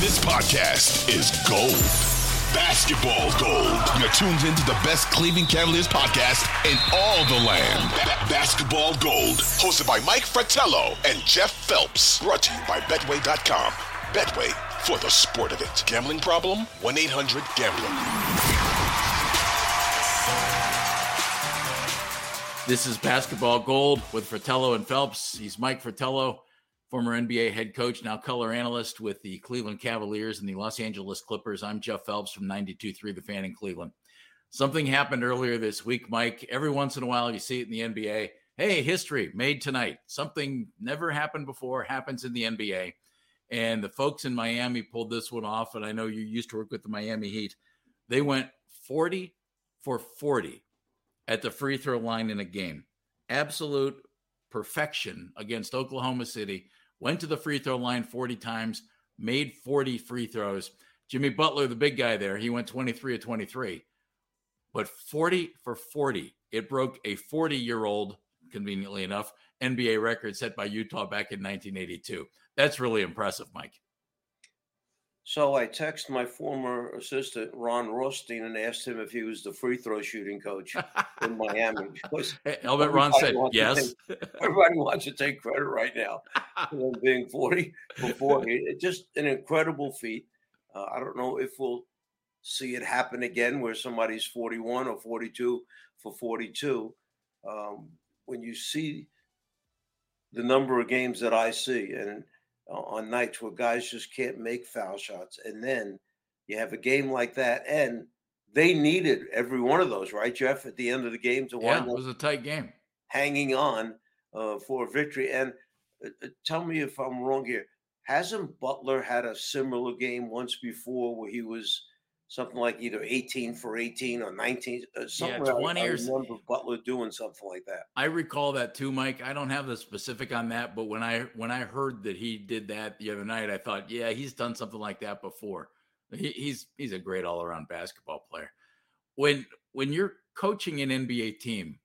This podcast is gold. Basketball gold. You're tuned into the best Cleveland Cavaliers podcast in all the land. Basketball gold. Hosted by Mike Fratello and Jeff Phelps. Brought to you by Betway.com. Betway, for the sport of it. Gambling problem? 1-800-GAMBLER. This is Basketball Gold with Fratello and Phelps. He's Mike Fratello, former NBA head coach, now color analyst with the Cleveland Cavaliers and the Los Angeles Clippers. I'm Jeff Phelps from 92.3 The Fan in Cleveland. Something happened earlier this week, Mike. Every once in a while you see it in the NBA. Hey, history made tonight. Something never happened before happens in the NBA. And the folks in Miami pulled this one off. And I know you used to work with the Miami Heat. They went 40 for 40 at the free throw line in a game. Absolute perfection against Oklahoma City. Went to the free throw line 40 times, made 40 free throws. Jimmy Butler, the big guy there, he went 23 of 23. But 40 for 40. It broke a 40-year-old, conveniently enough, NBA record set by Utah back in 1982. That's really impressive, Mike. So I texted my former assistant, Ron Rothstein, and asked him if he was the free throw shooting coach in Miami. I'll bet Ron said yes. Everybody wants to take credit right now for them being 40 for 40. It's just an incredible feat. I don't know if we'll see it happen again where somebody's 41 or 42 for 42. When you see the number of games that I see and on nights where guys just can't make foul shots. And then you have a game like that, and they needed every one of those, right, Jeff, at the end of the game to wind up. Yeah, it was a tight game. Hanging on for a victory. And tell me if I'm wrong here. Hasn't Butler had a similar game once before where he was something like either 18 for 18 or 19? Somewhere 20 I remember Butler doing something like that. I recall that too, Mike. I don't have the specific on that, but when I heard that he did that the other night, I thought, yeah, he's done something like that before. He's a great all-around basketball player. When you're coaching an NBA team,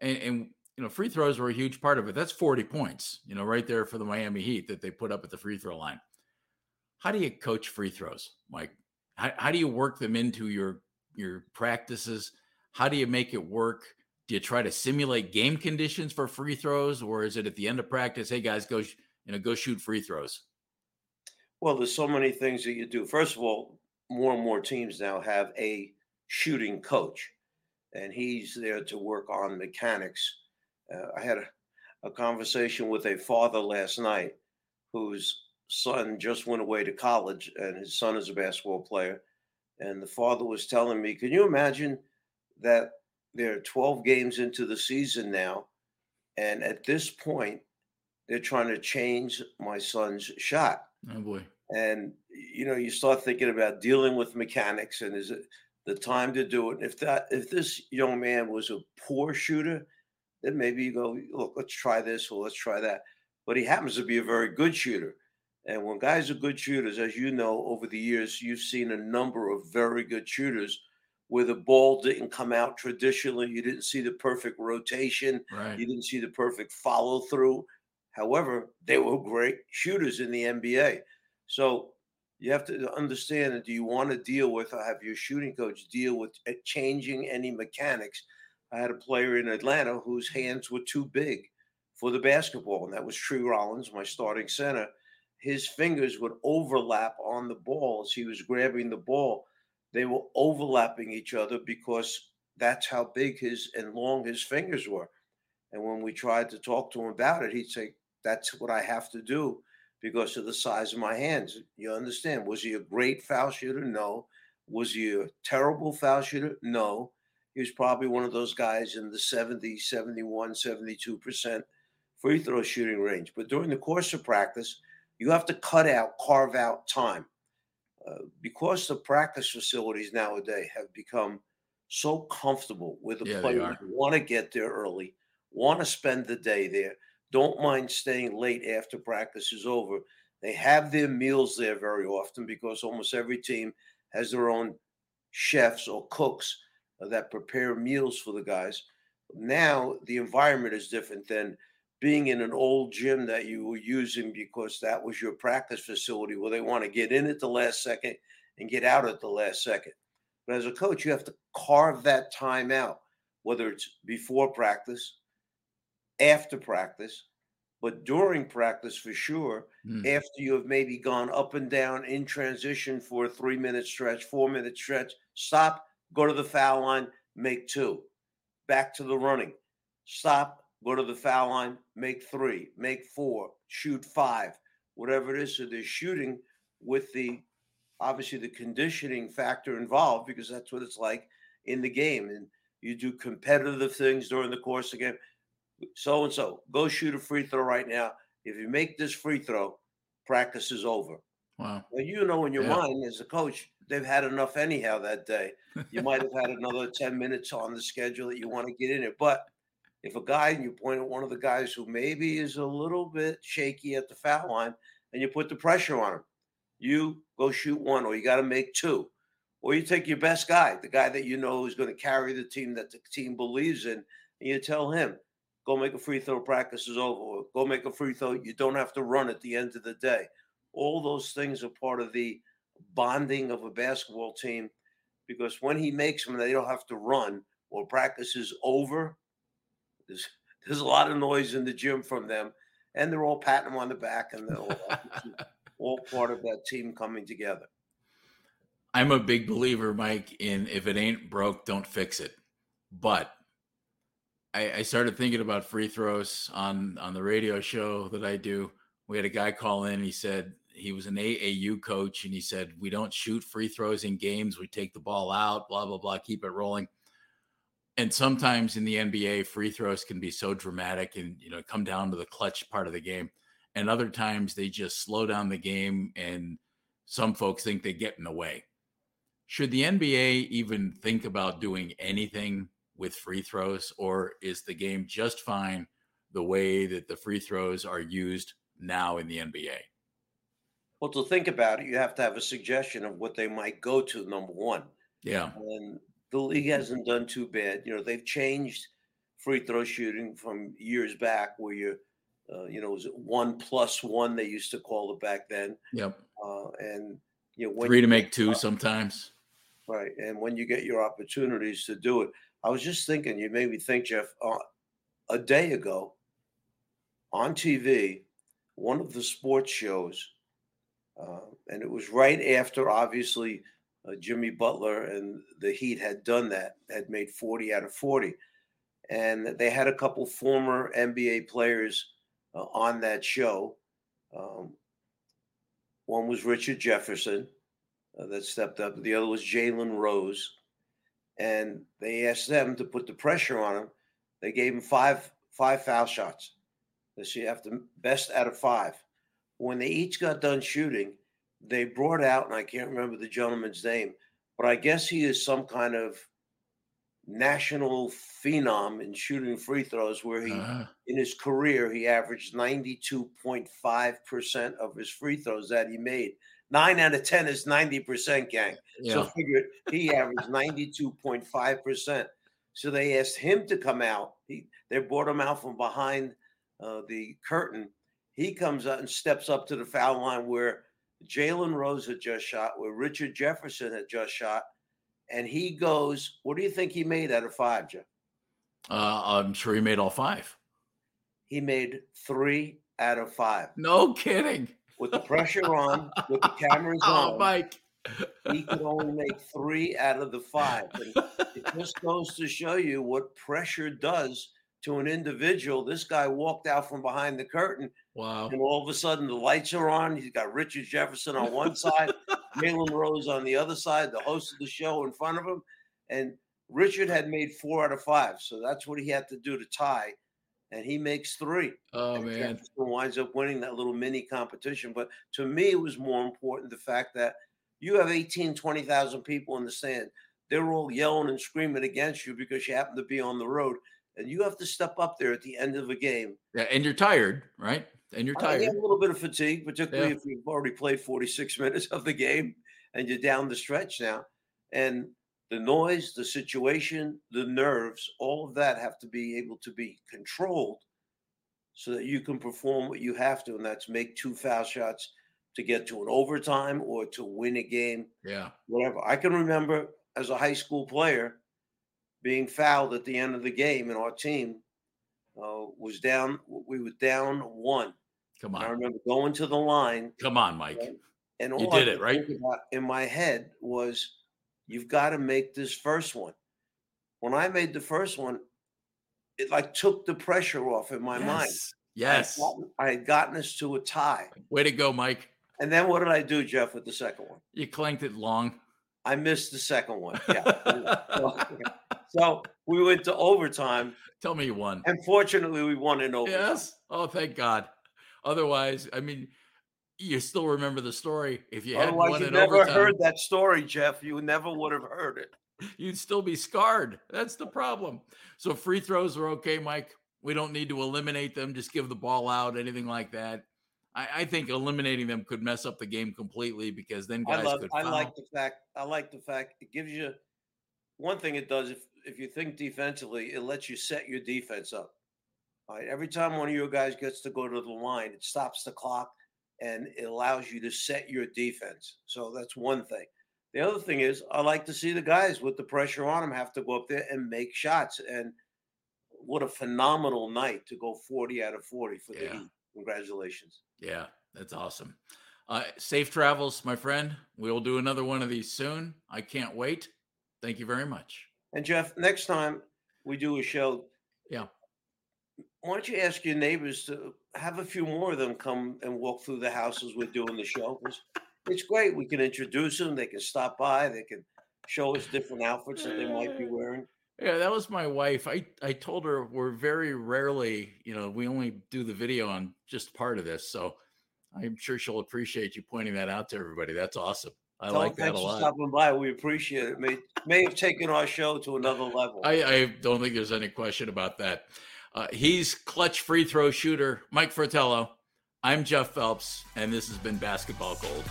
and you know, free throws were a huge part of it. That's 40 points, you know, right there for the Miami Heat that they put up at the free throw line. How do you coach free throws, Mike? How do you work them into your practices? How do you make it work? Do you try to simulate game conditions for free throws, or is it at the end of practice, hey guys, go shoot free throws? Well, there's so many things that you do. First of all, more and more teams now have a shooting coach, and he's there to work on mechanics. I had a conversation with a father last night who's son just went away to college, and his son is a basketball player. And the father was telling me, can you imagine that there are 12 games into the season now, and at this point, they're trying to change my son's shot. Oh, boy. And, you know, you start thinking about dealing with mechanics, and is it the time to do it? And if this young man was a poor shooter, then maybe you go, look, let's try this or let's try that. But he happens to be a very good shooter. And when guys are good shooters, as you know, over the years, you've seen a number of very good shooters where the ball didn't come out traditionally. You didn't see the perfect rotation. Right. You didn't see the perfect follow through. However, they were great shooters in the NBA. So you have to understand, do you want to deal with or have your shooting coach deal with changing any mechanics? I had a player in Atlanta whose hands were too big for the basketball, and that was Tree Rollins, my starting center. his fingers would overlap on the ball as he was grabbing the ball. They were overlapping each other because that's how big his and long his fingers were. And when we tried to talk to him about it, he'd say, that's what I have to do because of the size of my hands. You understand? Was he a great foul shooter? No. Was he a terrible foul shooter? No. He was probably one of those guys in the 70, 71, 72% free throw shooting range. But during the course of practice, you have to cut out, carve out time. Because the practice facilities nowadays have become so comfortable where the players want to get there early, want to spend the day there, don't mind staying late after practice is over. They have their meals there very often because almost every team has their own chefs or cooks that prepare meals for the guys. Now the environment is different than being in an old gym that you were using because that was your practice facility where they want to get in at the last second and get out at the last second. But as a coach, you have to carve that time out, whether it's before practice, after practice, but during practice for sure, after you have maybe gone up and down in transition for a 3-minute stretch, 4-minute stretch, stop, go to the foul line, make 2, back to the running, stop, go to the foul line, make 3, make 4, shoot 5, whatever it is. So they're shooting with the, obviously the conditioning factor involved because that's what it's like in the game. And you do competitive things during the course of the game. So-and-so, go shoot a free throw right now. If you make this free throw, practice is over. Wow. Well, you know in your mind as a coach, they've had enough anyhow that day. You might have had another 10 minutes on the schedule that you want to get in it. But if a guy, and you point at one of the guys who maybe is a little bit shaky at the foul line, and you put the pressure on him, you go shoot 1, or you got to make 2. Or you take your best guy, the guy that you know is going to carry the team that the team believes in, and you tell him, go make a free throw, practice is over. Or go make a free throw, you don't have to run at the end of the day. All those things are part of the bonding of a basketball team because when he makes them, they don't have to run or practice is over. There's a lot of noise in the gym from them, and they're all patting him on the back, and they're all part of that team coming together. I'm a big believer, Mike, in if it ain't broke, don't fix it. But I started thinking about free throws on the radio show that I do. We had a guy call in. He said he was an AAU coach, and he said, we don't shoot free throws in games. We take the ball out, blah, blah, blah, keep it rolling. And sometimes in the NBA, free throws can be so dramatic and, you know, come down to the clutch part of the game. And other times they just slow down the game, and some folks think they get in the way. Should the NBA even think about doing anything with free throws, or is the game just fine the way that the free throws are used now in the NBA? Well, to think about it, you have to have a suggestion of what they might go to, number one. Yeah. And the league hasn't done too bad. You know, they've changed free throw shooting from years back where you're, you know, was it 1+1 they used to call it back then. Yep. And, you know, when 3 to make 2 sometimes. Right. And when you get your opportunities to do it. I was just thinking, you made me think, Jeff, a day ago on TV, one of the sports shows, and it was right after, obviously, Jimmy Butler and the Heat had done that, had made 40 out of 40. And they had a couple former NBA players on that show. One was Richard Jefferson that stepped up. The other was Jalen Rose. And they asked them to put the pressure on him. They gave him five foul shots. They said, you have to best out of 5. When they each got done shooting, they brought out, and I can't remember the gentleman's name, but I guess he is some kind of national phenom in shooting free throws where he, in his career, he averaged 92.5% of his free throws that he made. 9 out of 10 is 90%, gang. Yeah. So figure it, he averaged 92.5%. So they asked him to come out. They brought him out from behind the curtain. He comes out and steps up to the foul line where Jalen Rose had just shot, where Richard Jefferson had just shot. And he goes, what do you think he made out of 5, Jeff? I'm sure he made all 5. He made 3 out of 5. No kidding. with the pressure on, with the cameras on. Oh, Mike. He could only make 3 out of the 5. And it just goes to show you what pressure does to an individual. This guy walked out from behind the curtain. Wow. And all of a sudden, the lights are on. He's got Richard Jefferson on one side, Jalen Rose on the other side, the host of the show in front of him. And Richard had made 4 out of 5. So that's what he had to do to tie. And he makes 3. Oh, and man. Jefferson winds up winning that little mini competition. But to me, it was more important the fact that you have 18, 20,000 people in the stand. They're all yelling and screaming against you because you happen to be on the road. And you have to step up there at the end of a game. Yeah, and you're tired, right? And you're tired. You have a little bit of fatigue, particularly if you've already played 46 minutes of the game and you're down the stretch now. And the noise, the situation, the nerves, all of that have to be able to be controlled so that you can perform what you have to, and that's make 2 foul shots to get to an overtime or to win a game, whatever. I can remember as a high school player being fouled at the end of the game, and our team was down. We were down 1. Come on. I remember going to the line. Come on, Mike. And all you did it, right? In my head was, you've got to make this first one. When I made the first one, it like took the pressure off in my mind. Yes. I had gotten us to a tie. Way to go, Mike. And then what did I do, Jeff, with the second one? You clanked it long. I missed the second one. Yeah. So we went to overtime. Tell me you won. And fortunately, we won in overtime. Yes. Oh, thank God. Otherwise, I mean, you still remember the story. If you hadn't won in overtime. Otherwise, you never heard that story, Jeff. You never would have heard it. You'd still be scarred. That's the problem. So free throws were okay, Mike. We don't need to eliminate them. Just give the ball out, anything like that. I think eliminating them could mess up the game completely because then guys could foul. I like the fact it gives you one thing it does. If you think defensively, it lets you set your defense up. All right. Every time one of your guys gets to go to the line, it stops the clock and it allows you to set your defense. So that's one thing. The other thing is I like to see the guys with the pressure on them have to go up there and make shots. And what a phenomenal night to go 40 out of 40 for the Heat. Congratulations. Yeah, that's awesome. Safe travels, my friend. We'll do another one of these soon. I can't wait. Thank you very much. And Jeff, next time we do a show, why don't you ask your neighbors to have a few more of them come and walk through the house as we're doing the show? It's great. We can introduce them. They can stop by. They can show us different outfits that they might be wearing. Yeah, that was my wife. I told her we're very rarely, we only do the video on just part of this. So I'm sure she'll appreciate you pointing that out to everybody. That's awesome. I like that a lot. Thanks for stopping by. We appreciate it. May have taken our show to another level. I don't think there's any question about that. He's clutch free throw shooter, Mike Fratello. I'm Jeff Phelps, and this has been Basketball Gold.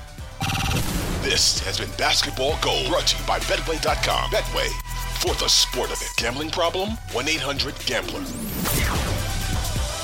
This has been Basketball Gold, brought to you by Betway.com. Betway. For the sport of it. Gambling problem? 1-800-GAMBLER.